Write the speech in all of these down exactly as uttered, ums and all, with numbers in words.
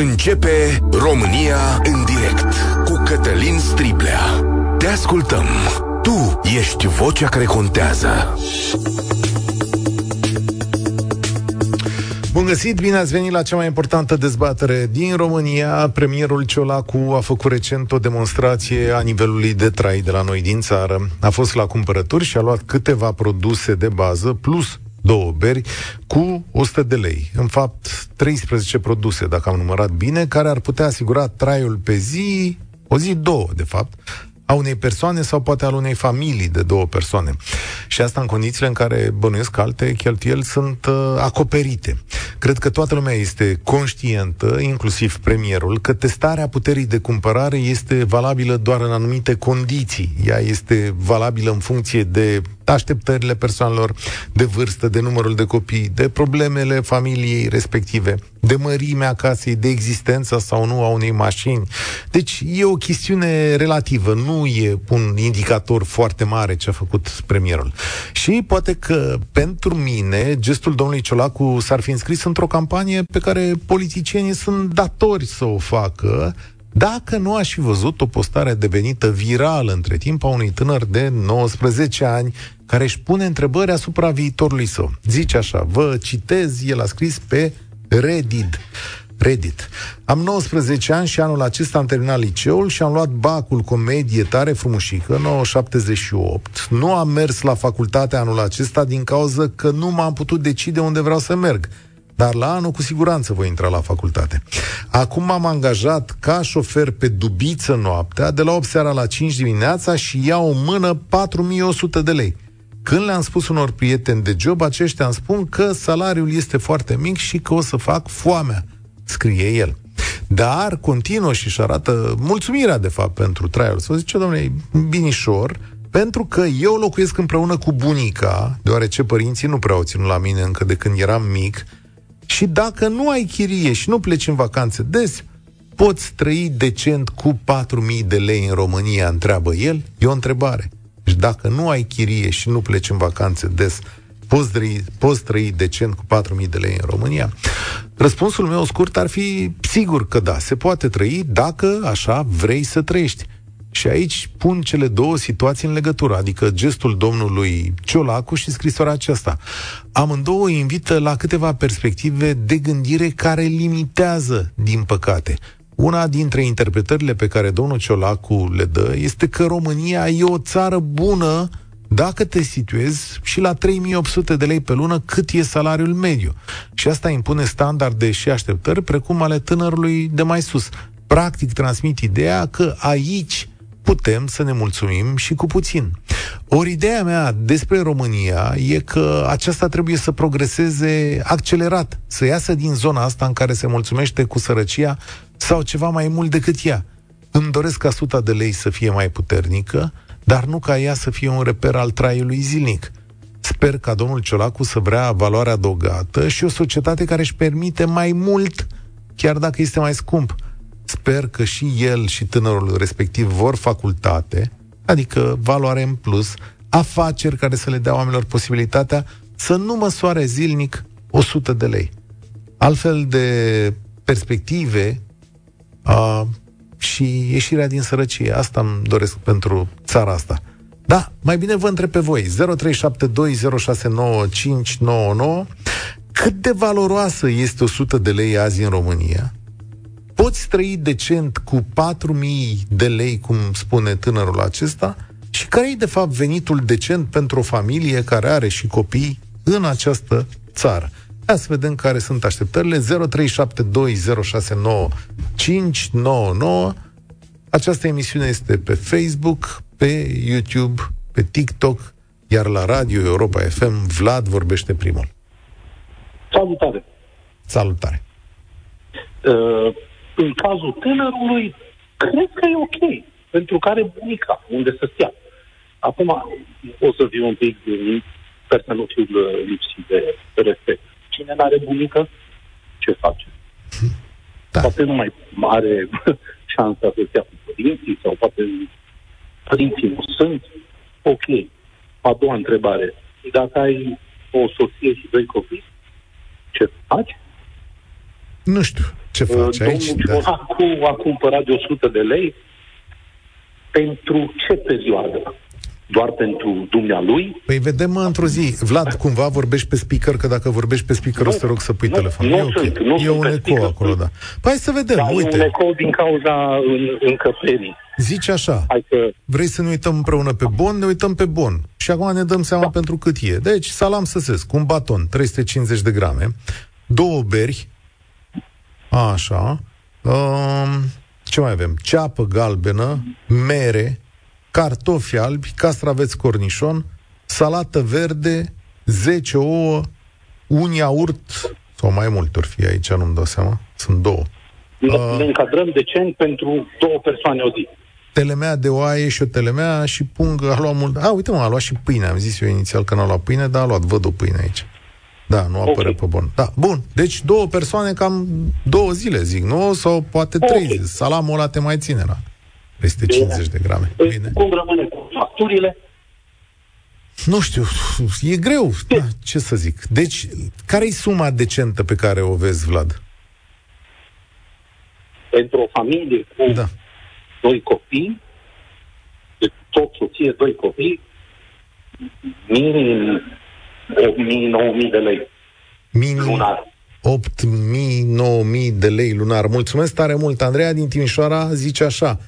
Începe România în direct cu Cătălin Striblea. Te ascultăm. Tu ești vocea care contează. Bun găsit, bine ați venit la cea mai importantă dezbatere din România. Premierul Ciolacu a făcut recent o demonstrație a nivelului de trai de la noi din țară. A fost la cumpărături și a luat câteva produse de bază, plus două beri, cu o sută de lei. În fapt, treisprezece produse, dacă am numărat bine, care ar putea asigura traiul pe zi, o zi, două, de fapt, a unei persoane sau poate al unei familii de două persoane. Și asta în condițiile în care, bănuiesc, alte cheltuieli sunt uh, acoperite. Cred că toată lumea este conștientă, inclusiv premierul, că testarea puterii de cumpărare este valabilă doar în anumite condiții. Ea este valabilă în funcție de așteptările persoanelor, de vârstă, de numărul de copii, de problemele familiei respective, de mărimea casei, de existența sau nu a unei mașini. Deci e o chestiune relativă, nu e un indicator foarte mare ce a făcut premierul. Și poate că pentru mine gestul domnului Ciolacu s-ar fi înscris într-o campanie pe care politicienii sunt datori să o facă, dacă nu aș fi văzut o postare devenită virală între timp a unui tânăr de nouăsprezece ani care își pune întrebări asupra viitorului său. Zice așa, vă citez, el a scris pe Reddit. Reddit. Am nouăsprezece ani și anul acesta am terminat liceul și am luat bacul cu o medie tare frumușică, nouă virgulă șaptezeci și opt. Nu am mers la facultate anul acesta din cauză că nu m-am putut decide unde vreau să merg. Dar la anul cu siguranță voi intra la facultate. Acum m-am angajat ca șofer pe Dubiță noaptea, de la opt seara la cinci dimineața și iau o mână patru mii o sută de lei. Când le-am spus unor prieteni de job, aceștia îmi spun că salariul este foarte mic și că o să fac foamea, scrie el. Dar continuă și își arată mulțumirea, de fapt, pentru traiul. Să zice, domnule, binișor, pentru că eu locuiesc împreună cu bunica, deoarece părinții nu prea au ținut la mine încă de când eram mic. Și dacă nu ai chirie și nu pleci în vacanțe des, poți trăi decent cu patru mii de lei în România, întreabă el. E o întrebare. Deci dacă nu ai chirie și nu pleci în vacanțe des, poți trăi, poți trăi decent cu patru mii de lei în România? Răspunsul meu scurt ar fi, sigur că da, se poate trăi dacă așa vrei să trăiești. Și aici pun cele două situații în legătură, adică gestul domnului Ciolacu și scrisoarea aceasta. Amândouă invită la câteva perspective de gândire care limitează, din păcate. Una dintre interpretările pe care domnul Ciolacu le dă este că România e o țară bună dacă te situezi și la trei mii opt sute de lei pe lună cât e salariul mediu. Și asta impune standarde și așteptări precum ale tânărului de mai sus. Practic transmit ideea că aici putem să ne mulțumim și cu puțin. Ori ideea mea despre România e că aceasta trebuie să progreseze accelerat, să iasă din zona asta în care se mulțumește cu sărăcia sau ceva mai mult decât ea. Îmi doresc ca suta de lei să fie mai puternică, dar nu ca ea să fie un reper al traiului zilnic. Sper ca domnul Ciolacu să vrea valoare adăugată și o societate care își permite mai mult, chiar dacă este mai scump. Sper că și el și tânărul respectiv vor facultate, adică valoare în plus, afaceri care să le dea oamenilor posibilitatea să nu măsoare zilnic o sută de lei. Altfel de perspective a, și ieșirea din sărăcie. Asta îmi doresc pentru țara asta. Da, mai bine vă întreb pe voi. zero trei șapte doi zero șase nouă cinci nouă nouă. Cât de valoroasă este o sută de lei azi în România? Poți trăi decent cu patru mii de lei, cum spune tânărul acesta? Și care e, de fapt, venitul decent pentru o familie care are și copii în această țară? Hai să vedem care sunt așteptările. zero trei șapte doi zero șase nouă cinci nouă nouă. Această emisiune este pe Facebook, pe YouTube, pe TikTok, iar la Radio Europa F M, Vlad vorbește primul. Salutare! Salutare! Uh... În cazul tânărului, cred că e ok, pentru că are bunica unde să stea. Acum o să fiu un pic gândit, sper să nu fiu lipsit de respect. Cine n-are bunică, ce face? Da. Poate nu mai are șansa să stea cu părinții, sau poate părinții nu sunt. Ok. A doua întrebare. Dacă ai o soție și doi copii, ce faci? Nu știu. Ce faci aici? Domnul Ciolacu da. a cumpărat de o sută de lei. Pentru ce perioadă? Doar pentru dumnealui? Păi vedem într-o zi. Vlad, cumva vorbești pe speaker, că dacă vorbești pe speaker nu, o să te rog să pui nu, telefonul. Nu, e okay. sunt, nu e sunt un ecou acolo, da. Păi să vedem, da, uite. Un ecou din cauza în, încăperii. Zici așa, că... vrei să ne uităm împreună pe bon, ne uităm pe bon. Și acum ne dăm seama da. pentru cât e. Deci, salam săsesc, un baton, trei sute cincizeci de grame, două beri, așa, um, ce mai avem? Ceapă galbenă, mere, cartofi albi, castraveți cornișon, salată verde, zece ouă, un iaurt, sau mai mult ori fi aici, nu-mi dau seama, sunt două. Ne, uh, ne încadrăm decent pentru două persoane o zi. Telemea de oaie și o telemea și pungă, a luat mult... A, uite mă, a luat și pâine, am zis eu inițial că n-a luat pâine, dar a luat, văd o pâine aici. Da, nu apare okay. pe bon. Da, bun, deci două persoane cam două zile, zic, nu? Sau poate trei okay. Salamul ăla te mai ține la peste bine. cincizeci de grame. Bine. Cum rămâne cu facturile? Nu știu, e greu. Da, ce să zic? Deci, care-i suma decentă pe care o vezi, Vlad? Pentru o familie cu da. doi copii, de tot soție, doi copii, minim opt mii nouă mii de lei minim lunar. opt mii nouă mii de lei lunar. Mulțumesc tare mult. Andreea din Timișoara zice așa.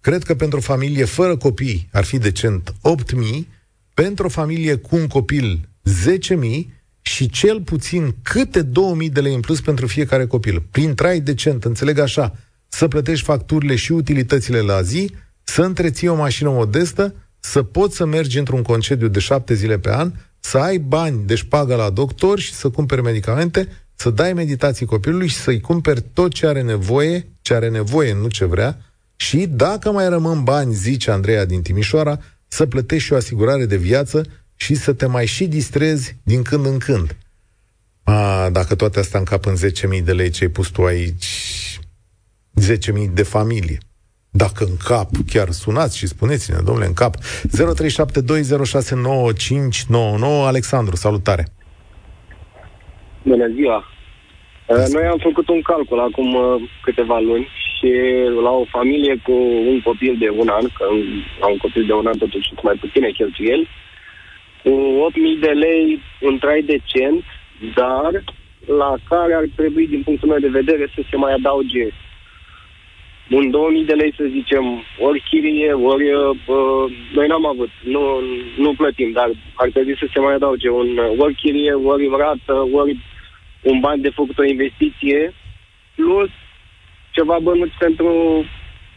Cred că pentru o familie fără copii ar fi decent opt mii, pentru o familie cu un copil zece mii și cel puțin câte două mii de lei în plus pentru fiecare copil. Prin trai decent, înțeleg așa, să plătești facturile și utilitățile la zi, să întreții o mașină modestă, să poți să mergi într-un concediu de șapte zile pe an, să ai bani de șpagă la doctor și să cumperi medicamente, să dai meditații copilului și să-i cumperi tot ce are nevoie, ce are nevoie, nu ce vrea, și dacă mai rămân bani, zice Andreea din Timișoara, să plătești și o asigurare de viață și să te mai și distrezi din când în când. A, dacă toate astea încap în zece mii de lei ce ai pus tu aici, zece mii de familie. Dacă în cap, chiar sunați și spuneți-ne, domnule, în cap. zero trei șapte doi zero șase nouă cinci nouă nouă. Alexandru, salutare. Bună ziua. Noi am făcut un calcul acum câteva luni și la o familie cu un copil de un an, că la un copil de un an totuși sunt mai puține cheltuieli, cu opt mii de lei un trai decent, dar la care ar trebui, din punctul meu de vedere, să se mai adauge un două mii de lei, să zicem, ori chirie, ori... Uh, noi n-am avut, nu, nu plătim, dar ar trebui să se mai adauge un ori chirie, ori rată, ori un ban de făcut o investiție, plus ceva bănuți pentru,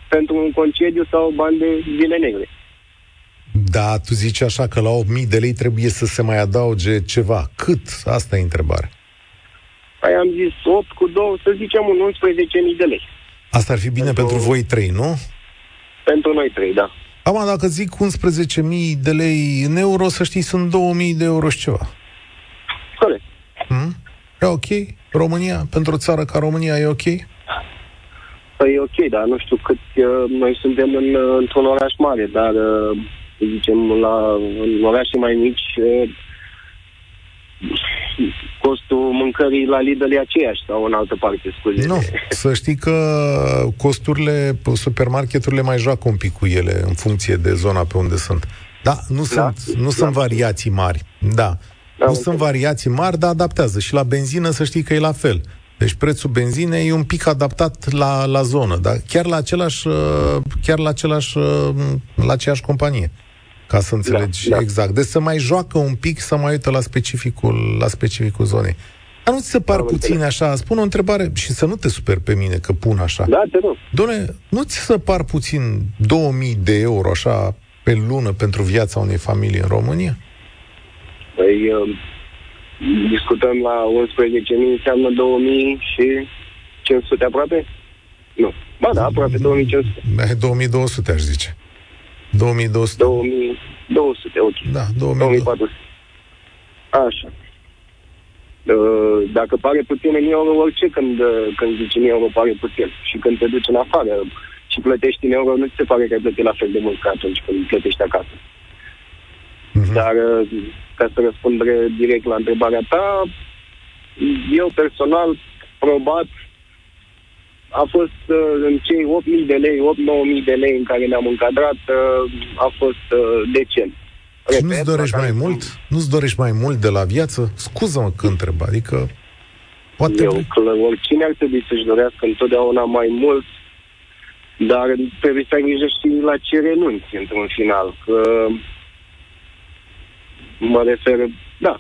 pentru un concediu sau bani de zile negre. Da, tu zici așa că la opt mii de lei trebuie să se mai adauge ceva. Cât? Asta e întrebarea. Păi am zis opt cu două, să zicem un unsprezece mii de lei. Asta ar fi bine pentru, pentru voi trei, nu? Pentru noi trei, da. Acum, dacă zic unsprezece mii de lei în euro, să știi, sunt două mii de euro și ceva. Corect. Hmm? E ok? România? Pentru o țară ca România e ok? Păi e ok, dar nu știu cât... Uh, noi suntem în, uh, într-un oraș mare, dar, uh, să zicem, la, în orașe mai mici, uh, costul mâncării la Lidl e aceeași sau în altă parte, scuze. Nu, să știi că costurile, supermarketurile mai joacă un pic cu ele în funcție de zona pe unde sunt. Da, nu da? sunt, nu da. sunt variații mari. Da, da nu ok. sunt variații mari, dar adaptează. Și la benzină să știi că e la fel. Deci prețul benzinei e un pic adaptat la, la zonă, dar chiar la același, chiar la același, la aceeași companie. Ca să înțelegi da, da. exact. Deci să mai joacă un pic, să mai uită la specificul, la specificul zonei. Dar nu ți se par da, puțin da. așa? Spun o întrebare și să nu te superi pe mine că pun așa. Da, te rog. Doamne, nu ți se par puțin două mii de euro așa pe lună pentru viața unei familii în România? Păi, discutăm la unsprezece mii, înseamnă două mii cinci sute aproape? Nu. Ba da, aproape două mii cinci sute. două mii două sute aș zice. două mii două sute. două mii două sute, ok. Da, două mii patru sute. Așa. Dacă pare puțin în euro, orice când, când zici în euro pare puțin. Și când te duci în afară și plătești în euro, nu ți se pare că ai plătit la fel de mult ca atunci când plătești acasă. Uh-huh. Dar, ca să răspund direct la întrebarea ta, eu personal, probat, a fost uh, în cei opt mii de lei, opt-nouă mii de lei în care ne-am încadrat, uh, a fost uh, decent. Repet, nu-ți dorești mai mult? Am... Nu-ți dorești mai mult de la viață? Scuză-mă că întreb, adică... Poate eu, că oricine ar trebui să-și dorească întotdeauna mai mult, dar trebuie să ai grijă și la ce renunți într-un final. Că... Mă refer... Da.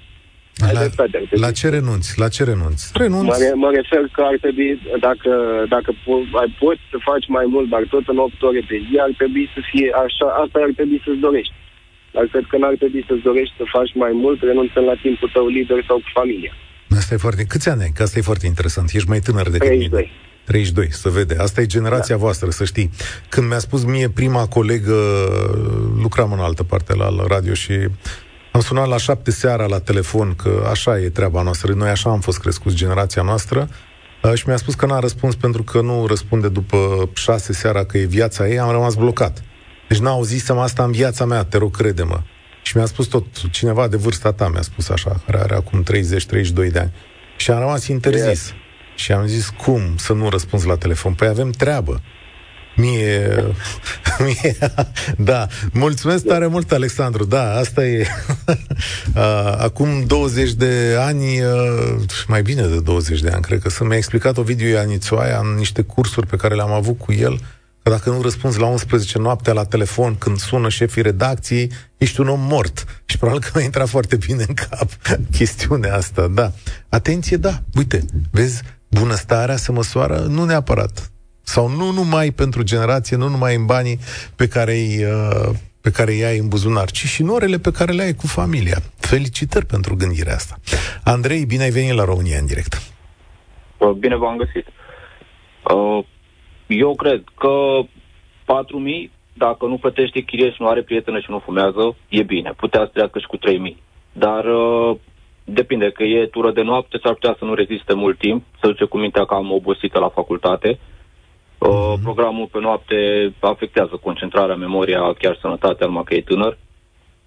La, la ce renunți? La ce renunți? Renunți. Mă, mă refer că ar trebui, dacă, dacă po- poți să faci mai mult, dar tot în opt ore pe zi, ar trebui să fie așa, asta ar trebui să-ți dorești. Dar cred că n-ar trebui să-ți dorești să faci mai mult, renunțând la timpul tău liber sau cu familia. Asta e foarte... Câți ani ai? Că asta e foarte interesant. Ești mai tânăr decât mine. treizeci și doi. treizeci și doi, să vede. Asta e generația da. voastră, să știi. Când mi-a spus mie prima colegă, lucram în altă parte la, la radio și... Am sunat la șapte seara la telefon, că așa e treaba noastră, noi așa am fost crescuți, generația noastră, și mi-a spus că n-a răspuns pentru că nu răspunde după șase seara, că e viața ei, am rămas blocat. Deci n-a auzisem asta în viața mea, te rog, crede-mă. Și mi-a spus tot, cineva de vârsta ta mi-a spus așa, care are acum treizeci treizeci și doi de ani. Și am rămas interzis. Yeah. Și am zis, cum să nu răspunzi la telefon? Păi avem treabă. Mie, mie, da, mulțumesc tare mult, Alexandru, da, asta e. Acum douăzeci de ani, mai bine de douăzeci de ani, cred că să mi-a explicat Ovidiu Ianițoaia în niște cursuri pe care le-am avut cu el, că dacă nu răspunzi la unsprezece noaptea la telefon când sună șefii redacției, ești un om mort. Și probabil că mi-a intrat foarte bine în cap chestiunea asta, da. Atenție, da, uite, vezi, bunăstarea se măsoară, nu neapărat... sau nu numai pentru generație, nu numai în banii pe care îi, pe care îi ai în buzunar, ci și în orele pe care le ai cu familia. Felicitări pentru gândirea asta. Andrei, bine ai venit la România în direct. Bine v-am găsit. Eu cred că patru mii, dacă nu plătește chirie și nu are prietenă și nu fumează, e bine. Putea să treacă și cu trei mii. Dar depinde, că e tură de noapte, s-ar putea să nu reziste mult timp, să duce cu mintea că am obosită la facultate. Uh-huh. Programul pe noapte afectează concentrarea, memoria, chiar sănătatea, numai că e tânăr.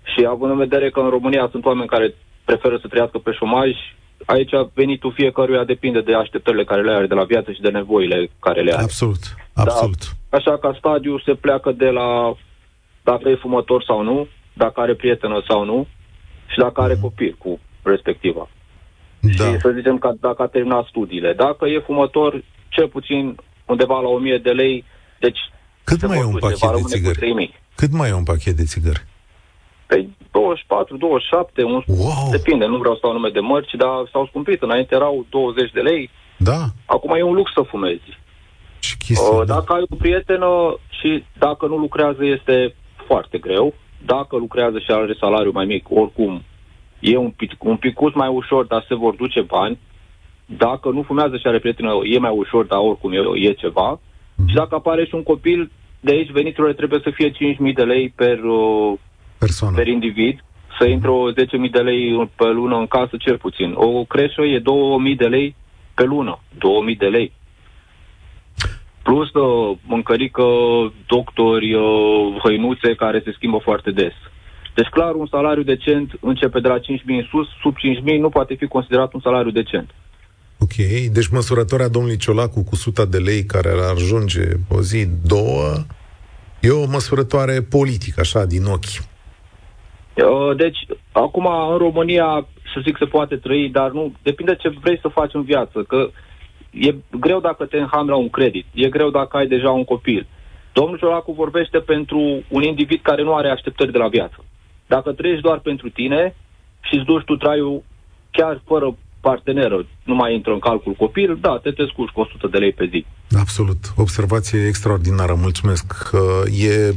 Și având în vedere că în România sunt oameni care preferă să trăiască pe șomaj, aici venitul fiecăruia depinde de așteptările care le are de la viață și de nevoile care le are. Absolut, absolut. Da, așa ca stadiu se pleacă de la dacă e fumător sau nu, dacă are prietenă sau nu și dacă are uh-huh. copil cu respectiva. Da. Și să zicem că dacă a terminat studiile. Dacă e fumător, cel puțin... undeva la o mie de lei, deci... Cât mai e un pachet de țigări? Cât mai e un pachet de țigări? Pe douăzeci și patru, douăzeci și șapte, unsprezece, wow. Depinde, nu vreau să dau nume de mărci, dar s-au scumpit, înainte erau douăzeci de lei, da. Acum e un lux să fumezi. Și chisă, uh, dacă da. ai o prietenă și dacă nu lucrează este foarte greu, dacă lucrează și are salariu mai mic, oricum e un, pic, un picut mai ușor, dar se vor duce bani. Dacă nu fumează și are prietenă, e mai ușor, dar oricum e, e ceva. Mm. Și dacă apare și un copil, de aici veniturile trebuie să fie cinci mii de lei per, persoană. Per individ, să mm. intre zece mii de lei pe lună în casă, cel puțin. O creșă e două mii de lei pe lună, două mii de lei. Plus mâncărică, doctori, hăinuțe, care se schimbă foarte des. Deci, clar, un salariu decent începe de la cinci mii în sus, sub cinci mii nu poate fi considerat un salariu decent. Ok, deci măsurătoarea domnului Ciolacu cu suta de lei care ar ajunge o zi, două, e o măsurătoare politică, așa, din ochi. Deci, acum, în România, să zic, se poate trăi, dar nu, depinde ce vrei să faci în viață, că e greu dacă te înhami la un credit, e greu dacă ai deja un copil. Domnul Ciolacu vorbește pentru un individ care nu are așteptări de la viață. Dacă trăiești doar pentru tine și îți duci tu traiul chiar fără parteneră, nu mai intră în calcul copil, da, te te scuși cu o sută de lei pe zi. Absolut. Observație extraordinară. Mulțumesc. E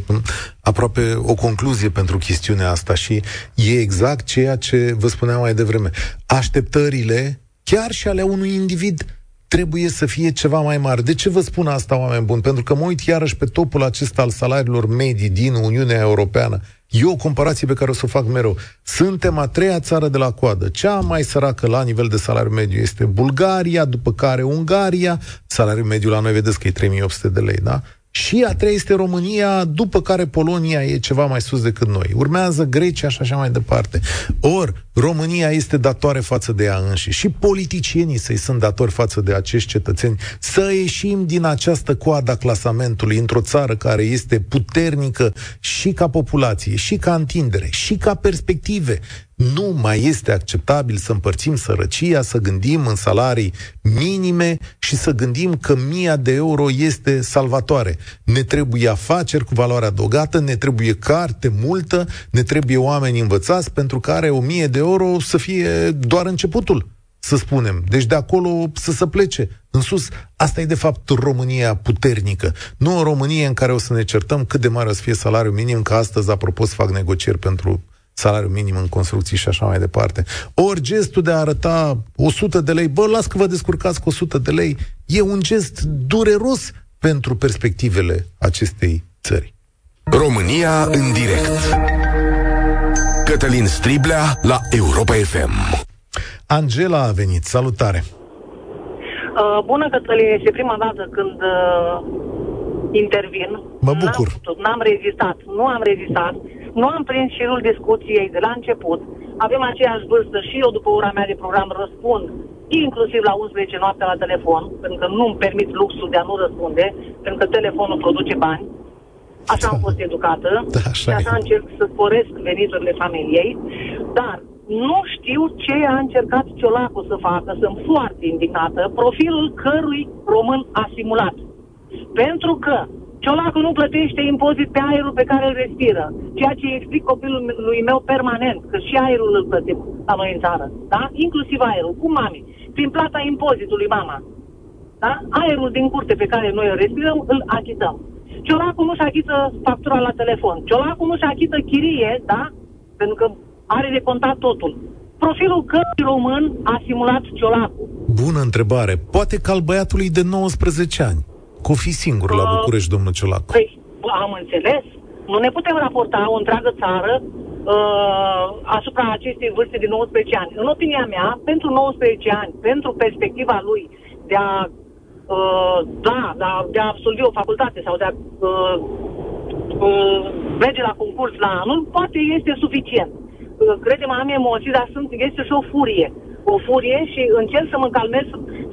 aproape o concluzie pentru chestiunea asta și e exact ceea ce vă spuneam mai devreme. Așteptările, chiar și ale unui individ, trebuie să fie ceva mai mare. De ce vă spun asta, oameni buni? Pentru că mă uit iarăși pe topul acesta al salariilor medii din Uniunea Europeană. E o comparație pe care o să o fac mereu. Suntem a treia țară de la coadă. Cea mai săracă la nivel de salariu mediu este Bulgaria, după care Ungaria. Salariul mediu la noi vedeți că e trei mii opt sute de lei, da? Și a treia este România, după care Polonia e ceva mai sus decât noi. Urmează Grecia și așa mai departe. Or, România este datoare față de ea înși. Și politicienii să-i sunt datori față de acești cetățeni. Să ieșim din această coadă a clasamentului într-o țară care este puternică și ca populație, și ca întindere, și ca perspective. Nu mai este acceptabil să împărțim sărăcia, să gândim în salarii minime și să gândim că mia de euro este salvatoare. Ne trebuie afaceri cu valoare adăugată, ne trebuie carte multă, ne trebuie oameni învățați pentru care o mie de euro să fie doar începutul, să spunem. Deci de acolo să se plece în sus. Asta e de fapt România puternică. Nu o Românie în care o să ne certăm cât de mare o să fie salariul minim, că astăzi, apropo, să fac negocieri pentru salariul minim în construcții și așa mai departe. Ori gestul de a arăta o sută de lei, bă, las că vă descurcați cu o sută de lei, e un gest dureros pentru perspectivele acestei țări. România în direct. Cătălin Striblea la Europa F M. Angela a venit. Salutare! Uh, bună, Cătălin. Este prima dată când uh, intervin. Mă bucur. N-am putut, n-am rezistat. Nu am rezistat. Nu am prins șirul discuției de la început. Avem aceeași vârstă și eu, după ora mea de program, răspund inclusiv la unsprezece noaptea la telefon, pentru că nu-mi permit luxul de a nu răspunde, pentru că telefonul produce bani. Așa am fost educată, da, așa și așa e. Încerc să sporesc veniturile familiei, dar nu știu ce a încercat Ciolacu să facă, sunt foarte indignată, profilul cărui român a simulat. Pentru că Ciolacu nu plătește impozit pe aerul pe care îl respiră, ceea ce explic copilului meu permanent, că și aerul îl plătim la noi în țară, da? Inclusiv aerul, cu mami, prin plata impozitului mama, da? Aerul din curte pe care noi îl respirăm, îl achităm. Ciolacu nu-și achită factura la telefon, Ciolacu nu-și achită chirie, da? Pentru că are de contat totul. Profilul cărui român a simulat Ciolacu. Bună întrebare, poate că al băiatului de nouăsprezece ani. Că o fi singur la București, domnul Ciolacu. Păi, am înțeles. Nu ne putem raporta o întreagă țară uh, asupra acestei vârste de nouăsprezece ani. În opinia mea, pentru nouăsprezece ani, pentru perspectiva lui de a, uh, da, de a, de a absolvi o facultate sau de a uh, uh, merge la concurs la anul, poate este suficient. Uh, crede-mă, am emoții, dar sunt, este și o furie. O furie și încerc să mă calmez,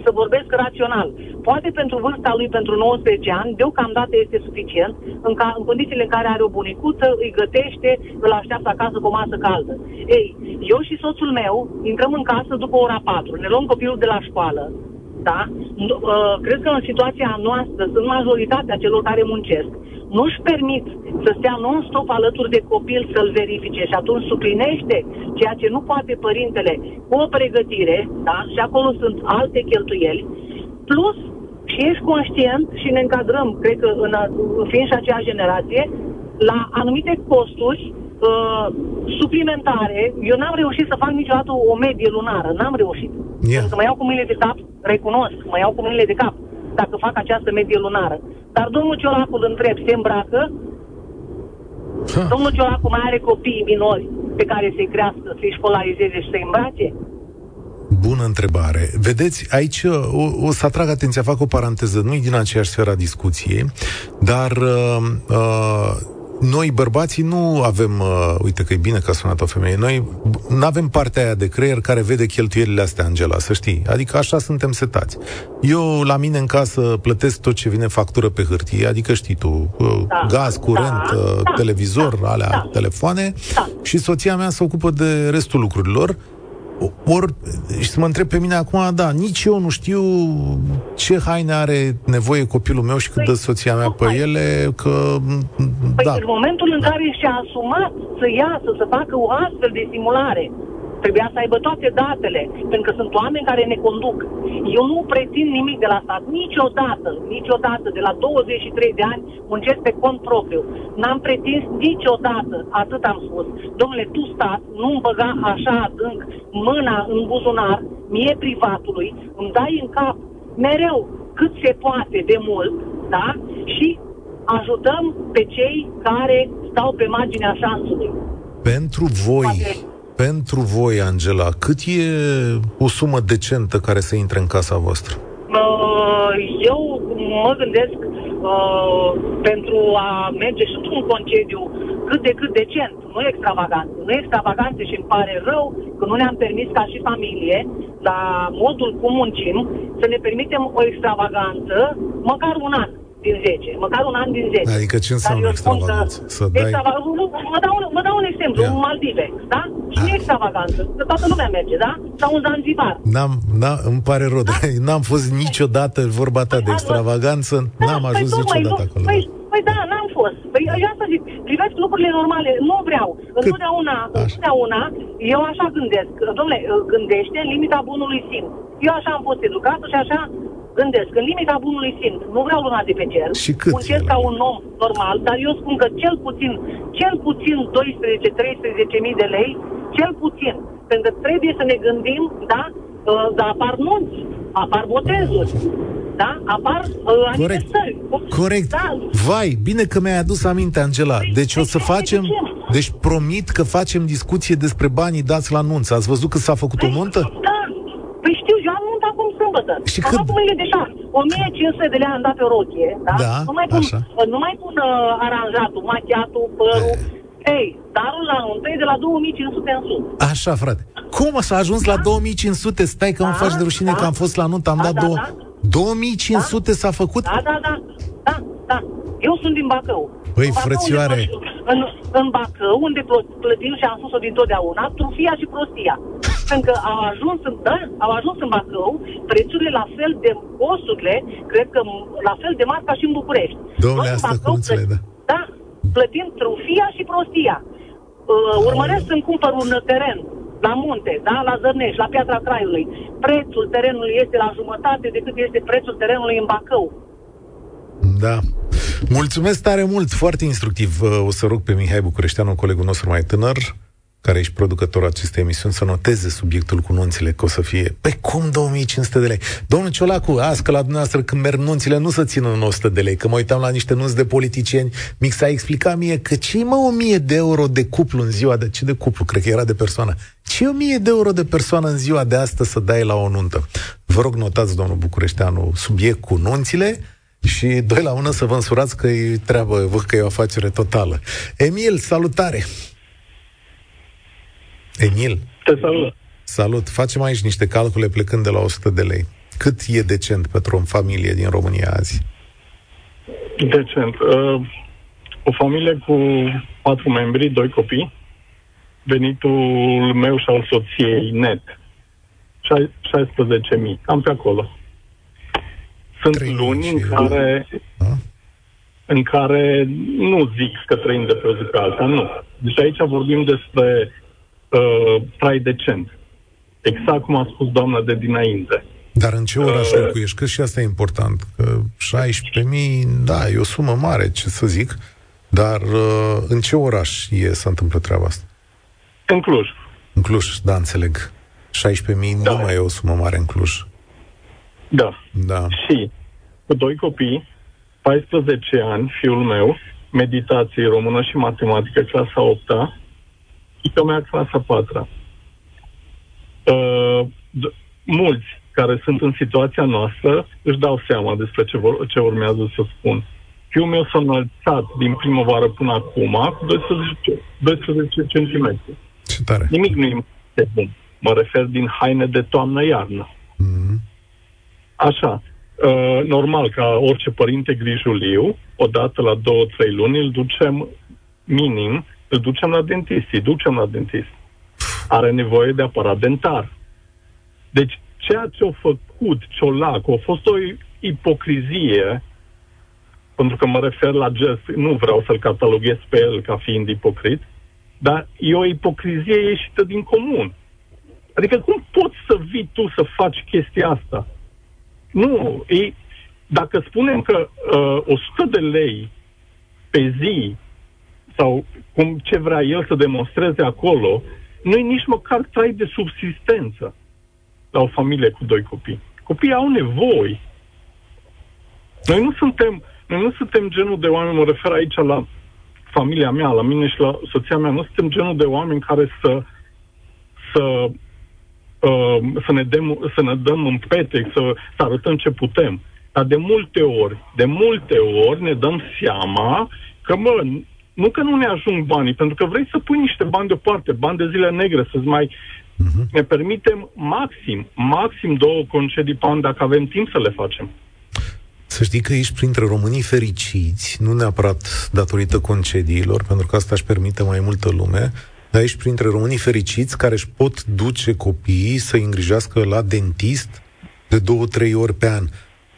să vorbesc rațional. Poate pentru vârsta lui, pentru nouăsprezece ani, deocamdată este suficient, în, ca, în condițiile în care are o bunicuță, îi gătește, îl așteaptă acasă cu o masă caldă. Ei, eu și soțul meu intrăm în casă după ora patru, ne luăm copilul de la școală, da? Cred că în situația noastră sunt majoritatea celor care muncesc. Nu-și permit să stea non-stop alături de copil să-l verifice și atunci suplinește ceea ce nu poate părintele cu o pregătire, da? Și acolo sunt alte cheltuieli, plus și ești conștient și ne încadrăm, cred că în, fiind și aceeași generație, la anumite costuri uh, suplimentare. Eu n-am reușit să fac niciodată o medie lunară, n-am reușit. Yeah. Pentru că mă iau cu mâinile de cap, recunosc, mă iau cu mâinile de cap dacă fac această medie lunară. Dar domnul Ciolacu îl întreb, se îmbracă? Ha. Domnul Ciolacu mai are copii minori pe care să-i crească, să-i școlarizeze și să-i îmbrace? Bună întrebare. Vedeți, aici o, o să atrag atenția, fac o paranteză, nu-i din aceeași sferă a discuției, dar uh, uh, noi bărbații nu avem, uh, uite că e bine că a sunat o femeie, noi nu avem partea aia de creier care vede cheltuielile astea, Angela, să știi. Adică așa suntem setați. Eu la mine în casă plătesc tot ce vine factură pe hârtie, adică știi tu, uh, da, gaz, curent, da, uh, da, televizor, da, alea, da, telefoane, da. Și soția mea se ocupă de restul lucrurilor. Or, și să mă întreb pe mine acum, da, nici eu nu știu ce haine are nevoie copilul meu și cât păi, dă soția mea pe hai. ele, că... Păi da. În momentul în care și-a asumat să iasă, să facă o astfel de simulare, trebuia să aibă toate datele, pentru că sunt oameni care ne conduc. Eu nu pretind nimic de la stat, niciodată, niciodată, de la douăzeci și trei de ani muncesc pe cont propriu. N-am pretins niciodată, atât am spus. Domnule, tu stat, nu-mi băga așa adânc mâna în buzunar, mie privatului, îmi dai în cap mereu cât se poate de mult, da? Și ajutăm pe cei care stau pe marginea șansului. Pentru voi... Poate... Pentru voi, Angela, cât e o sumă decentă care să intre în casa voastră? Eu mă gândesc uh, pentru a merge și într-un concediu cât de cât decent, nu extravagant. Nu extravagante și îmi pare rău că nu ne-am permis ca și familie, la modul cum muncim, să ne permitem o extravaganță măcar un an din zece, măcar un an din zece. Adică ce înseamnă extravaganță? Să, să dai... Mă dau, mă dau un exemplu, yeah. în Maldive, da? Și nu e extravaganță, că toată lumea merge, da? Sau un Zanzibar. N-am, n-am, îmi pare rău, da? N-am fost niciodată, vorba ta de extravaganță, n-am da, ajuns păi, niciodată nu, acolo. Păi, păi da, n-am fost. Păi eu asta zic, privesc lucrurile normale, nu vreau. Întotdeauna, întotdeauna, eu așa gândesc. Dom'le, gândește în limita bunului simț. Eu așa am fost educată și așa gândesc, în limita bunului simț, nu vreau luna de pe cer, muncesc ca un om normal, dar eu spun că cel puțin, cel puțin doisprezece-treisprezece mii de lei, cel puțin, pentru că trebuie să ne gândim, da, dar apar nunți, apar botezuri, da, apar uh, aniversări. Corect, da. Vai, bine că mi-ai adus aminte, Angela, deci de o să facem... Deci promit că facem discuție despre banii dați la nunță, ați văzut că s-a făcut o nuntă? Da, păi știu, eu am nuntă acum sâmbătă. Și că... deja o mie cinci sute de lei am dat pe rochie, da? Da, nu mai pun, nu mai pun uh, aranjatul, machiatul, părul. Ei, darul la nuntă e de la două mii cinci sute în sus. Așa, frate. Cum s-a ajuns da? La două mii cinci sute? Stai că da, îmi faci de rușine da. Că am fost la nuntă, am da, dat da, două... Da. două mii cinci sute da? S-a făcut? Da, da, da. Da, da. Eu sunt din Bacău. Păi, frățioare. În, în Bacău, unde plătim și am spus-o dintotdeauna, trufia și prostia. Pentru că au ajuns, în, da, au ajuns în Bacău prețurile la fel de costurile, cred că la fel de mari ca și în București. Dom'le, asta Bacău, cum înțeleg, da. Da, plătim trufia și prostia. Uh, urmăresc să-mi cumpăr un teren la munte, da, la Zărnești, la Piatra Craiului. Prețul terenului este la jumătate decât este prețul terenului în Bacău. Da. Mulțumesc tare mult, foarte instructiv. O să rog pe Mihai Bucureșteanu, colegul nostru mai tânăr, care ești producătorul acestei emisiuni, să noteze subiectul cu nunțile, că o să fie... Păi cum două mii cinci sute de lei? Domnul Ciolacu, azi că la dumneavoastră când merg nunțile nu se țină în o sută de lei, că mă uitam la niște nunți de politicieni, mi s-a explicat mie că ce-i mă o mie de euro de cuplu în ziua de... Ce de cuplu? Cred că era de persoană. Ce o mie de euro de persoană în ziua de astăzi să dai la o nuntă? Vă rog, notați, domnul Bucureșteanu, subiect cu nunțile. Și doi la ună să vă însurați că e treabă, văd că e o afacere totală. Emil, salutare! Emil? Te salut! Salut! Facem aici niște calcule plecând de la o sută de lei. Cât e decent pentru o familie din România azi? Decent. O familie cu patru membri, doi copii, venitul meu și al soției net, șaisprezece mii, am pe acolo. Sunt luni în care, în care nu zic că trăim de pe o zi pe alta, nu. Deci aici vorbim despre uh, trai decent. Exact cum a spus doamna de dinainte. Dar în ce oraș uh, locuiești? Că și asta e important. Că șaisprezece mii, da, e o sumă mare, ce să zic, dar uh, în ce oraș e să întâmplă treaba asta? În Cluj. În Cluj, da, înțeleg. șaisprezece mii da. Nu mai e o sumă mare în Cluj. Da. Da. Și cu doi copii, paisprezece ani, fiul meu, meditație română și matematică, clasa a opta, și pe mea clasa a patra. Uh, d- mulți care sunt în situația noastră își dau seama despre ce, vor, ce urmează să spun. Fiul meu s-a înălțat din primăvară până acum cu doisprezece centimetri. Ce tare. Nimic nu e bun. Mă refer din haine de toamnă-iarnă. Mm-hmm. Așa, uh, normal ca orice părinte grijuliu, odată la două, trei luni îl ducem minim, îl ducem la dentist, îl ducem la dentist. Are nevoie de aparat dentar. Deci, ceea ce a făcut Ciolacu a fost o ipocrizie, pentru că mă refer la gest, nu vreau să-l cataloghez pe el ca fiind ipocrit, dar e o ipocrizie ieșită din comun. Adică cum poți să vii tu să faci chestia asta? Nu, ei, dacă spunem că uh, o sută de lei pe zi, sau cum ce vrea el să demonstreze acolo, nu-i nici măcar trai de subsistență la o familie cu doi copii. Copiii au nevoi. Noi nu suntem, noi nu suntem genul de oameni, mă refer aici la familia mea, la mine și la soția mea, nu suntem genul de oameni care să... să Să ne, dăm, să ne dăm în pete, să, să arătăm ce putem. Dar de multe ori, de multe ori ne dăm seama că, mă, nu că nu ne ajung banii, pentru că vrei să pui niște bani deoparte, bani de zile negre, să-ți mai... Uh-huh. Ne permitem maxim, maxim două concedii pe an, dacă avem timp să le facem. Să știi că ești printre românii fericiți, nu neapărat datorită concediilor, pentru că asta își permite mai multă lume, dar ești printre românii fericiți care își pot duce copiii să îngrijească la dentist de două, trei ori pe an.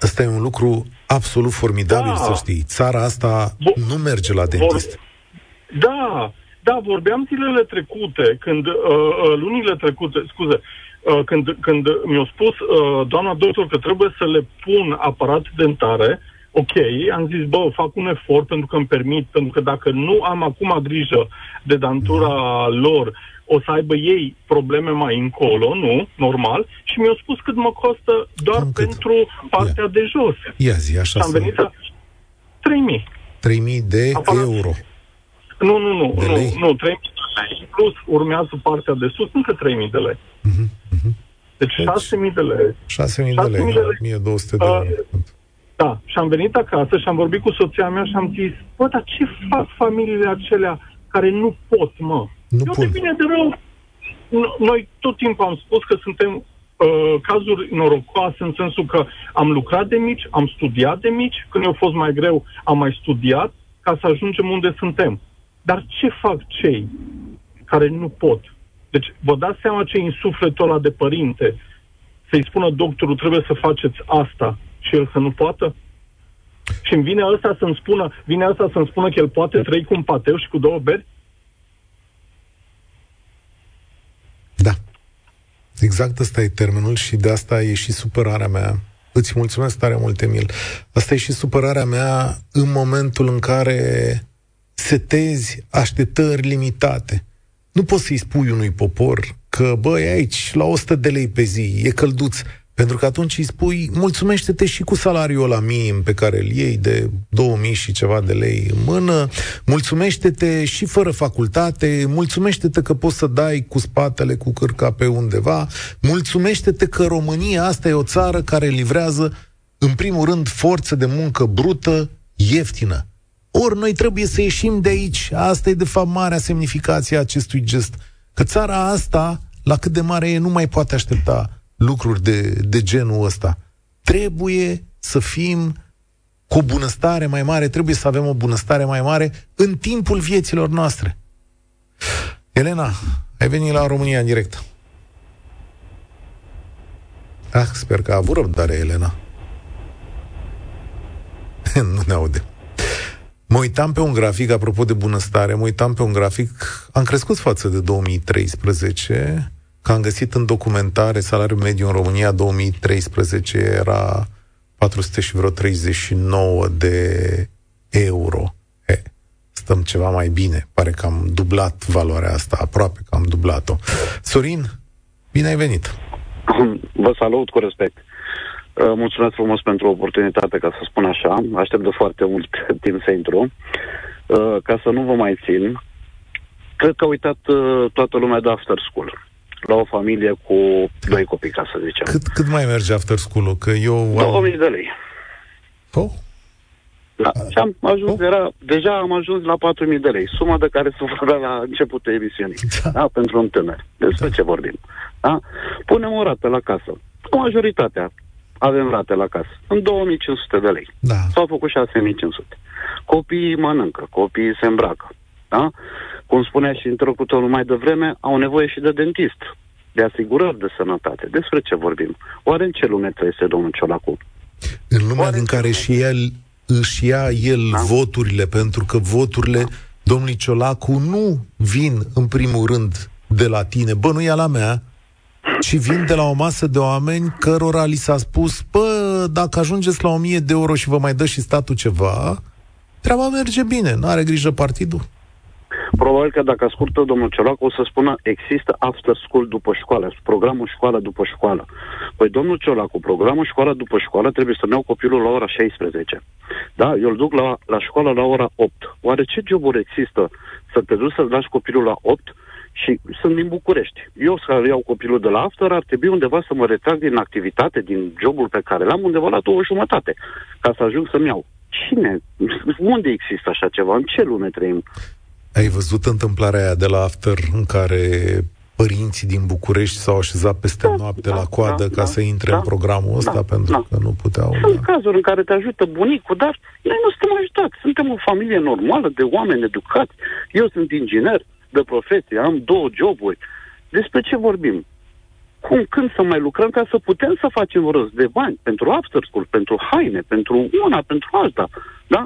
Asta e un lucru absolut formidabil, da. Să știi. Țara asta Bo- nu merge la dentist. Vor... Da, da, vorbeam zilele trecute, când, uh, lunile trecute, scuze, uh, când, când mi-a spus uh, doamna doctor că trebuie să le pun aparat dentare, ok, am zis, bă, fac un efort pentru că îmi permit, pentru că dacă nu am acum grijă de dentura lor, o să aibă ei probleme mai încolo, nu? Normal. Și mi-a spus cât mă costă doar cam pentru cât? Partea Ia. de jos. Ia zi, așa am venit la trei mii. trei mii de aparat. Euro. Nu, nu, nu, nu, nu, trei mii de lei plus urmează partea de sus, încă trei mii de lei. Uh-huh, uh-huh. Deci, deci șase mii de lei. șase mii de lei, o mie două sute de lei. Uh, da, și am venit acasă și am vorbit cu soția mea și am zis, bă, dar ce fac familiile acelea care nu pot, mă? Nu Eu pot. De bine de rău, noi tot timpul am spus că suntem uh, cazuri norocoase, în sensul că am lucrat de mici, am studiat de mici, când mi-a fost mai greu, am mai studiat ca să ajungem unde suntem. Dar ce fac cei care nu pot? Deci vă dați seama ce insufletul ăla de părinte să-i spună doctorul trebuie să faceți asta și el să nu poată? Și îmi vine ăsta să-mi spună, vine ăsta să-mi spună că el poate trăi cu un pateu și cu două beri? Da. Exact ăsta e termenul și de asta e și supărarea mea. Îți mulțumesc tare mult, Emil. Asta e și supărarea mea în momentul în care... setezi așteptări limitate. Nu poți să-i spui unui popor că, băi, aici, la o sută de lei pe zi, e călduț, pentru că atunci îi spui, mulțumește-te și cu salariul ăla minim pe care îl iei de două mii și ceva de lei în mână, mulțumește-te și fără facultate, mulțumește-te că poți să dai cu spatele, cu cârca pe undeva, mulțumește-te că România asta e o țară care livrează, în primul rând, forță de muncă brută, ieftină. Ori noi trebuie să ieșim de aici. Asta e de fapt marea semnificație a acestui gest. Că țara asta, la cât de mare e, nu mai poate aștepta lucruri de, de genul ăsta. Trebuie să fim cu o bunăstare mai mare, trebuie să avem o bunăstare mai mare în timpul vieților noastre. Elena, ai venit la România în direct. Ah, sper că a avut răbdare, Elena. Nu ne aude. Mă uitam pe un grafic, apropo de bunăstare, mă uitam pe un grafic, am crescut față de două mii treisprezece, că am găsit în documentare salariul mediu în România două mii treisprezece era patru sute și vreo treizeci și nouă de euro. E, stăm ceva mai bine, pare că am dublat valoarea asta, aproape că am dublat-o. Sorin, bine ai venit! Vă salut cu respect! Mulțumesc frumos pentru oportunitate, ca să spun așa. Aștept de foarte mult timp să intru. Ca să nu vă mai țin, cred că a uitat toată lumea de after school. La o familie cu doi copii, ca să zicem. Cât, cât mai merge after school-ul? Că eu... două mii de lei. Oh? Da. Și am ajuns, oh? era, deja am ajuns la patru mii de lei. Suma de care se vorbea la începutul emisiunii. Da. Da, pentru un tânăr. Despre da. ce vorbim? Da? Punem o rată la casă. Cu majoritatea avem rate la casă, în două mii cinci sute de lei. Da. S-au făcut șase mii cinci sute. Copiii mănâncă, copiii se îmbracă. Da? Cum spunea și interlocutorul mai devreme, au nevoie și de dentist, de asigurări de sănătate. Despre ce vorbim? Oare în ce lume trăiește domnul Ciolacu? În lumea Oare din care lume? și el își ia el da? voturile, pentru că voturile da. domnului Ciolacu nu vin în primul rând de la tine. Bă, nu e la mea. Și vin de la o masă de oameni cărora li s-a spus, bă, dacă ajungeți la o mie de euro și vă mai dă și statul ceva, treaba merge bine, n-are grijă partidul. Probabil că dacă ascultă domnul Ciolacu o să spună, există after school după școală, programul școală după școală. Păi domnul Ciolacu, programul școală după școală trebuie să-mi iau copilul la ora șaisprezece. Da? Eu îl duc la, la școală la ora opt. Oare ce joburi există să te duci să-ți lași copilul la opt și sunt din București. Eu să iau copilul de la after, ar trebui undeva să mă retrag din activitate, din jobul pe care l-am, undeva la două jumătate, ca să ajung să-mi iau. Cine? Unde există așa ceva? În ce lume trăim? Ai văzut întâmplarea aia de la after în care părinții din București s-au așezat peste da, noapte da, la coadă da, ca da, să intre da, în programul ăsta da, pentru da. că nu puteau. Sunt da. cazuri în care te ajută bunicul, dar noi nu suntem ajutați. Suntem o familie normală de oameni educați. Eu sunt inginer de profesie, am două joburi. Despre ce vorbim? Cum, când să mai lucrăm ca să putem să facem rost de bani pentru after-school, pentru haine, pentru una, pentru alta, da?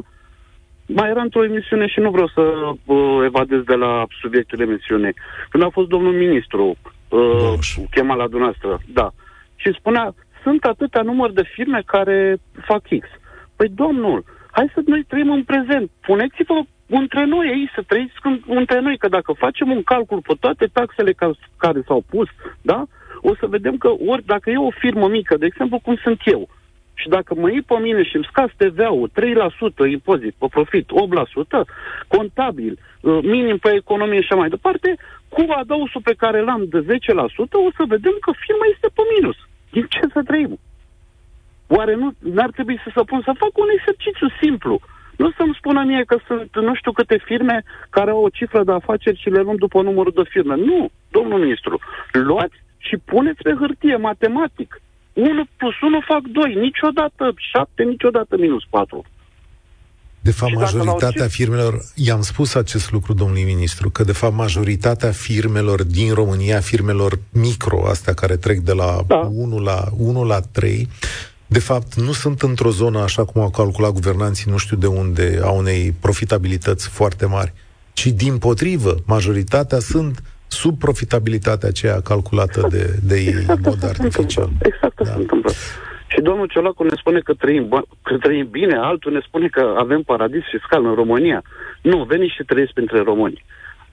Mai era într-o emisiune și nu vreau să uh, evadez de la subiectul emisiunii. Când a fost domnul ministru uh, chemat la dumneavoastră, da, și spunea, sunt atâtea număr de firme care fac X. Păi domnul, hai să noi trăim în prezent. Puneți-vă între noi ei să trăiți între noi, că dacă facem un calcul pe toate taxele ca, care s-au pus, da, o să vedem că ori dacă e o firmă mică, de exemplu cum sunt eu, și dacă mă iei pe mine și îmi scazi T V A-ul, trei la sută impozit pe profit, opt la sută, contabil, minim pe economie și așa mai departe, cu adausul pe care l-am de zece la sută, o să vedem că firma este pe minus. Din ce să trăim? Oare nu ar trebui să se pun să fac un exercițiu simplu? Nu să-mi spună mie că sunt nu știu câte firme care au o cifră de afaceri și le luăm după numărul de firme. Nu, domnul ministru, luați și puneți pe hârtie matematic. unu plus unu fac doi, niciodată șapte, niciodată minus patru. De fapt, majoritatea firmelor, i-am spus acest lucru domnului ministru, că de fapt majoritatea firmelor din România, firmelor micro, astea care trec de la da. unu la trei, de fapt nu sunt într-o zonă, așa cum au calculat guvernanții, nu știu de unde, a unei profitabilități foarte mari, ci dimpotrivă, majoritatea sunt sub profitabilitatea aceea calculată exact. de, de ei exact în mod artificial. Exact asta da. se întâmplă. Și domnul Ciolacu ne spune că trăim, că trăim bine, altul ne spune că avem paradis fiscal în România. Nu, veniți și trăiți printre români.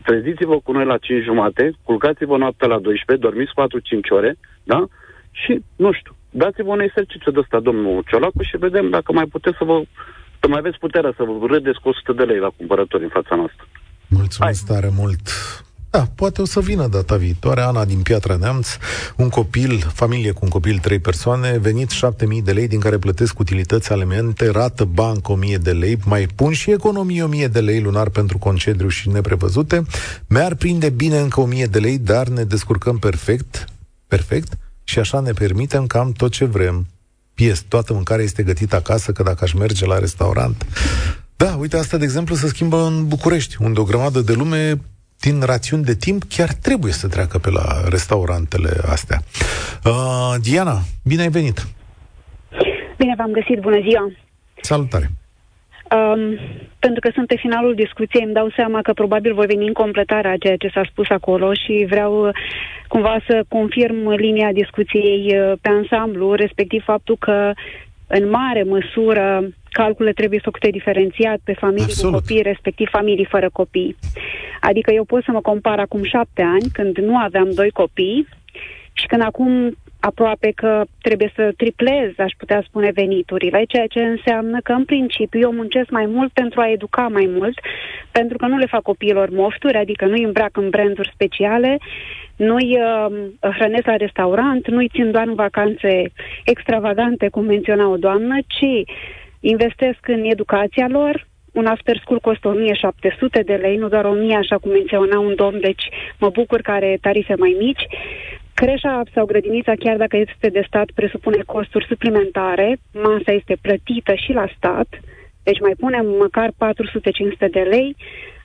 Treziți-vă cu noi la cinci jumate, culcați-vă noaptea la douăsprezece, dormiți patru-cinci ore, da? Și, nu știu, dați-vă un exercițiu de ăsta, domnul Ciolacu, și vedem dacă mai puteți să vă, să mai aveți puterea să vă râdeți cu o sută de lei la cumpărători în fața noastră. Mulțumesc Hai. tare mult! Da, poate o să vină data viitoare. Ana din Piatra Neamț, un copil, familie cu un copil, trei persoane, venit șapte mii de lei, din care plătesc utilități, alimente, rată, bancă o mie de lei, mai pun și economie o mie de lei lunar pentru concediu și neprevăzute. Mi-ar prinde bine încă o mie de lei, dar ne descurcăm perfect, perfect, și așa ne permitem că am tot ce vrem. Pies, toată mâncarea este gătită acasă, că dacă aș merge la restaurant... Da, uite, asta, de exemplu, se schimbă în București, unde o grămadă de lume... din rațiuni de timp, chiar trebuie să treacă pe la restaurantele astea. Uh, Diana, bine ai venit! Bine v-am găsit, bună ziua! Salutare! Um, pentru că sunt pe finalul discuției, îmi dau seama că probabil voi veni în completarea a ceea ce s-a spus acolo și vreau cumva să confirm linia discuției pe ansamblu, respectiv faptul că în mare măsură calculele trebuie făcute diferențiat pe familii Absolut. cu copii, respectiv familii fără copii. Adică eu pot să mă compar acum șapte ani, când nu aveam doi copii, și când acum aproape că trebuie să triplez, aș putea spune, veniturile, ceea ce înseamnă că, în principiu, eu muncesc mai mult pentru a educa mai mult, pentru că nu le fac copiilor mofturi, adică nu îi îmbrac în branduri speciale, nu-i uh, hrănesc la restaurant, nu-i țin doar în vacanțe extravagante, cum menționa o doamnă, ci investesc în educația lor. Un after school costă o mie șapte sute de lei, nu doar o mie, așa cum menționa un domn, deci mă bucur că are tarife mai mici. Creșa sau grădinița, chiar dacă este de stat, presupune costuri suplimentare, masa este plătită și la stat, deci mai punem măcar patru sute cinci sute de lei,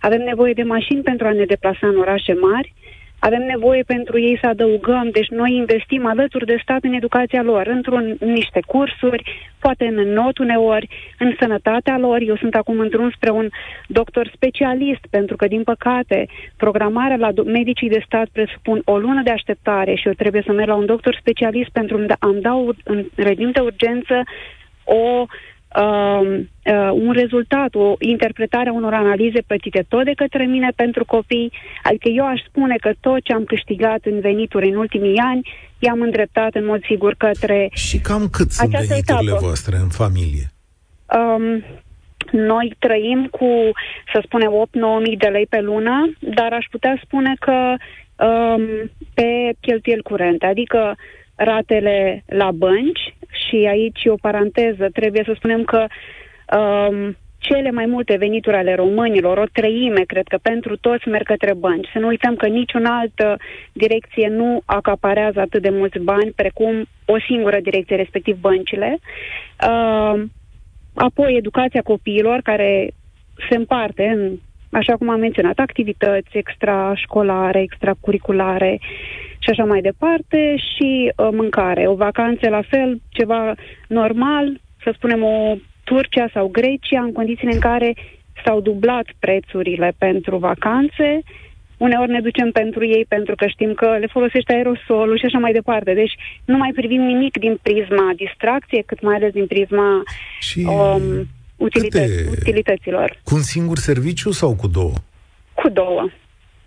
avem nevoie de mașini pentru a ne deplasa în orașe mari, avem nevoie pentru ei să adăugăm, deci noi investim alături de stat în educația lor, într-un în niște cursuri, poate în not uneori, în sănătatea lor. Eu sunt acum într un spre un doctor specialist, pentru că, din păcate, programarea la do- medicii de stat presupun o lună de așteptare și eu trebuie să merg la un doctor specialist pentru a-mi da în regim de urgență o... Uh, uh, un rezultat, o interpretare a unor analize plătite tot de către mine pentru copii, adică eu aș spune că tot ce am câștigat în venituri în ultimii ani, i-am îndreptat în mod sigur către... Și cam cât sunt veniturile etapă. voastre în familie? Um, noi trăim cu, să spunem, opt-nouă mii de lei pe lună, dar aș putea spune că um, pe cheltuieli curente, adică ratele la bănci, și aici o paranteză, trebuie să spunem că um, cele mai multe venituri ale românilor, o treime, cred că pentru toți, merg către bănci. Să nu uităm că niciun altă direcție nu acaparează atât de mulți bani precum o singură direcție, respectiv băncile. Uh, apoi educația copiilor, care se împarte în, așa cum am menționat, activități extrașcolare, extracurriculare și așa mai departe, și uh, mâncare. O vacanță, la fel, ceva normal, să spunem o Turcia sau Grecia, în condițiile în care s-au dublat prețurile pentru vacanțe. Uneori ne ducem pentru ei pentru că știm că le folosește aerosolul și așa mai departe. Deci nu mai privim nimic din prisma distracție, cât mai ales din prisma um, utilită- utilităților. Cu un singur serviciu sau cu două? Cu două.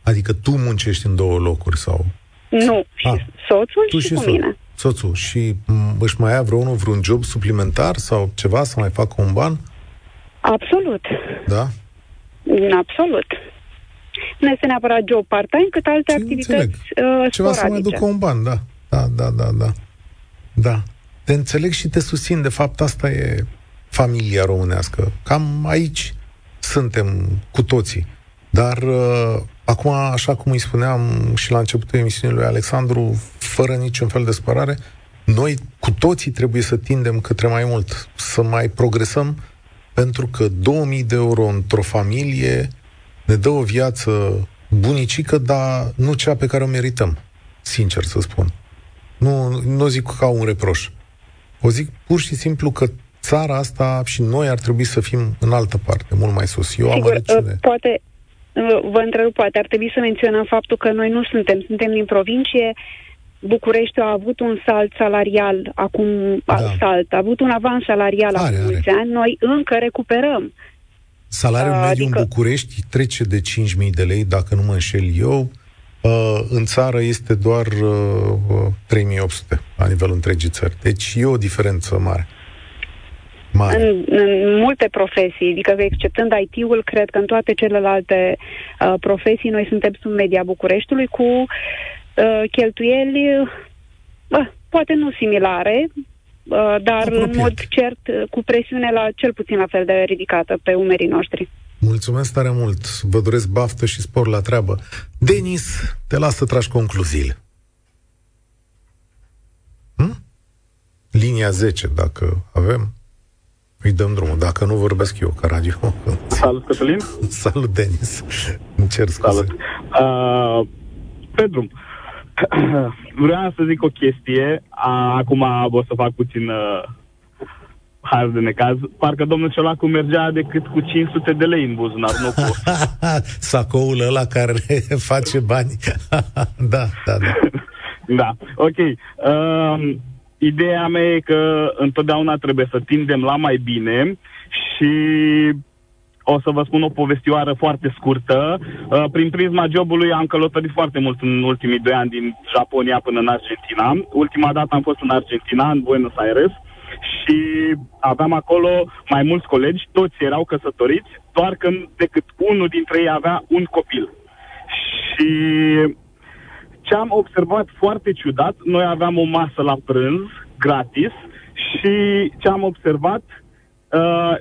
Adică tu muncești în două locuri sau? Nu, și ah, soțul și, și cu soț. mine. Soțul. Și își mai ia vreunul vreun job suplimentar sau ceva să mai facă un ban? Absolut. Da? Absolut. Nu este neapărat job part-time, cât alte Ce activități înțeleg. sporadice. Ceva să mai ducă un ban, da. Da, da, da, da. Da. Te înțeleg și te susțin. De fapt, asta e familia românească. Cam aici suntem cu toții. Dar... Uh, Acum, așa cum îi spuneam și la începutul emisiunii lui Alexandru, fără niciun fel de spărare, noi cu toții trebuie să tindem către mai mult, să mai progresăm, pentru că două mii de euro într-o familie ne dă o viață bunicică, dar nu cea pe care o merităm, sincer să spun. Nu, nu zic ca un reproș. O zic pur și simplu că țara asta și noi ar trebui să fim în altă parte, mult mai sus. Eu am arăciune. Poate... Vă întrerup, poate ar trebui să menționăm faptul că noi nu suntem, suntem din provincie. București a avut un salt salarial acum, da. salt, a avut un avans salarial are, acum mulți ani, noi încă recuperăm. Salariul uh, mediu adică... în București trece de cinci mii de lei, dacă nu mă înșel eu, uh, în țară este doar trei mii opt sute la nivelul întregii țări. Deci e o diferență mare. În, în multe profesii, adică exceptând I T-ul, cred că în toate celelalte uh, profesii noi suntem sub media Bucureștiului, cu uh, cheltuieli uh, poate nu similare, uh, dar apropiat, în mod cert cu presiune la cel puțin la fel de ridicată pe umerii noștri. Mulțumesc tare mult! Vă doresc baftă și spor la treabă. Denis, te las să tragi concluziile. Hm? Linia zece, dacă avem. Îi dăm drumul, dacă nu vorbesc eu ca radio. Salut, Cătălin. Salut, Denis. Îmi cer scuze. Salut. Uh, pe drum. Vreau să zic o chestie. Acum o să fac puțin uh, har de necaz. Parcă domnul Ciolacu mergea decât cu cinci sute de lei în buzunar, nu cu sacoul ăla care face bani. Da, da, da. Da, ok. Uh, Ideea mea e că întotdeauna trebuie să tindem la mai bine și o să vă spun o povestioară foarte scurtă. Prin prisma jobului am călătorit foarte mult în ultimii doi ani din Japonia până în Argentina. Ultima dată am fost în Argentina, în Buenos Aires, și aveam acolo mai mulți colegi, toți erau căsătoriți, doar că decât unul dintre ei avea un copil. Și... ce am observat foarte ciudat, noi aveam o masă la prânz, gratis, și ce am observat, uh,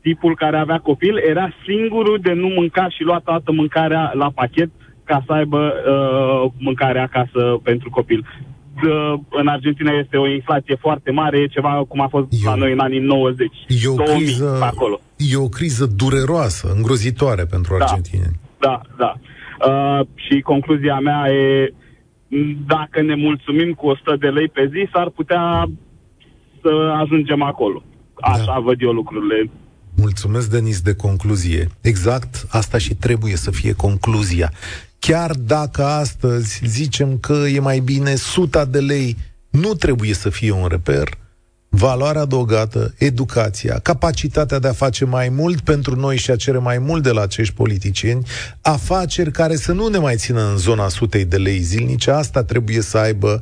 tipul care avea copil era singurul de nu mânca și lua toată mâncarea la pachet ca să aibă uh, mâncare acasă pentru copil. Uh, în Argentina este o inflație foarte mare, e ceva cum a fost eu, la noi în anii nouăzeci. E o, două mii, criză, acolo. E o criză dureroasă, îngrozitoare pentru argentineni. Da, da. Uh, și concluzia mea e, dacă ne mulțumim cu o sută de lei pe zi, s-ar putea să ajungem acolo. Așa da. văd eu lucrurile. Mulțumesc, Denis, de concluzie. Exact, asta și trebuie să fie concluzia. Chiar dacă astăzi zicem că e mai bine o sută de lei, nu trebuie să fie un reper. Valoarea adăugată, educația, capacitatea de a face mai mult pentru noi și a cere mai mult de la acești politicieni, afaceri care să nu ne mai țină în zona sutei de lei zilnice, asta trebuie să aibă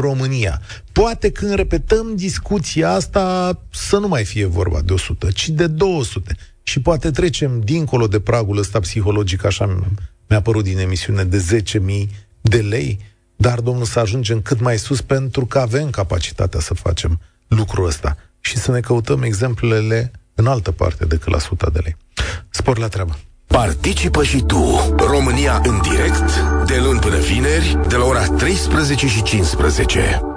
România. Poate când repetăm discuția asta să nu mai fie vorba de o sută, ci de două sute. Și poate trecem dincolo de pragul ăsta psihologic, așa mi-a părut din emisiune, de zece mii de lei, dar, domnul, să ajungem cât mai sus, pentru că avem capacitatea să facem lucrul ăsta și să ne căutăm exemplele în altă parte decât la suta de lei. Spor la treabă! Participă și tu, România în direct, de luni până vineri, de la ora treisprezece și cincisprezece.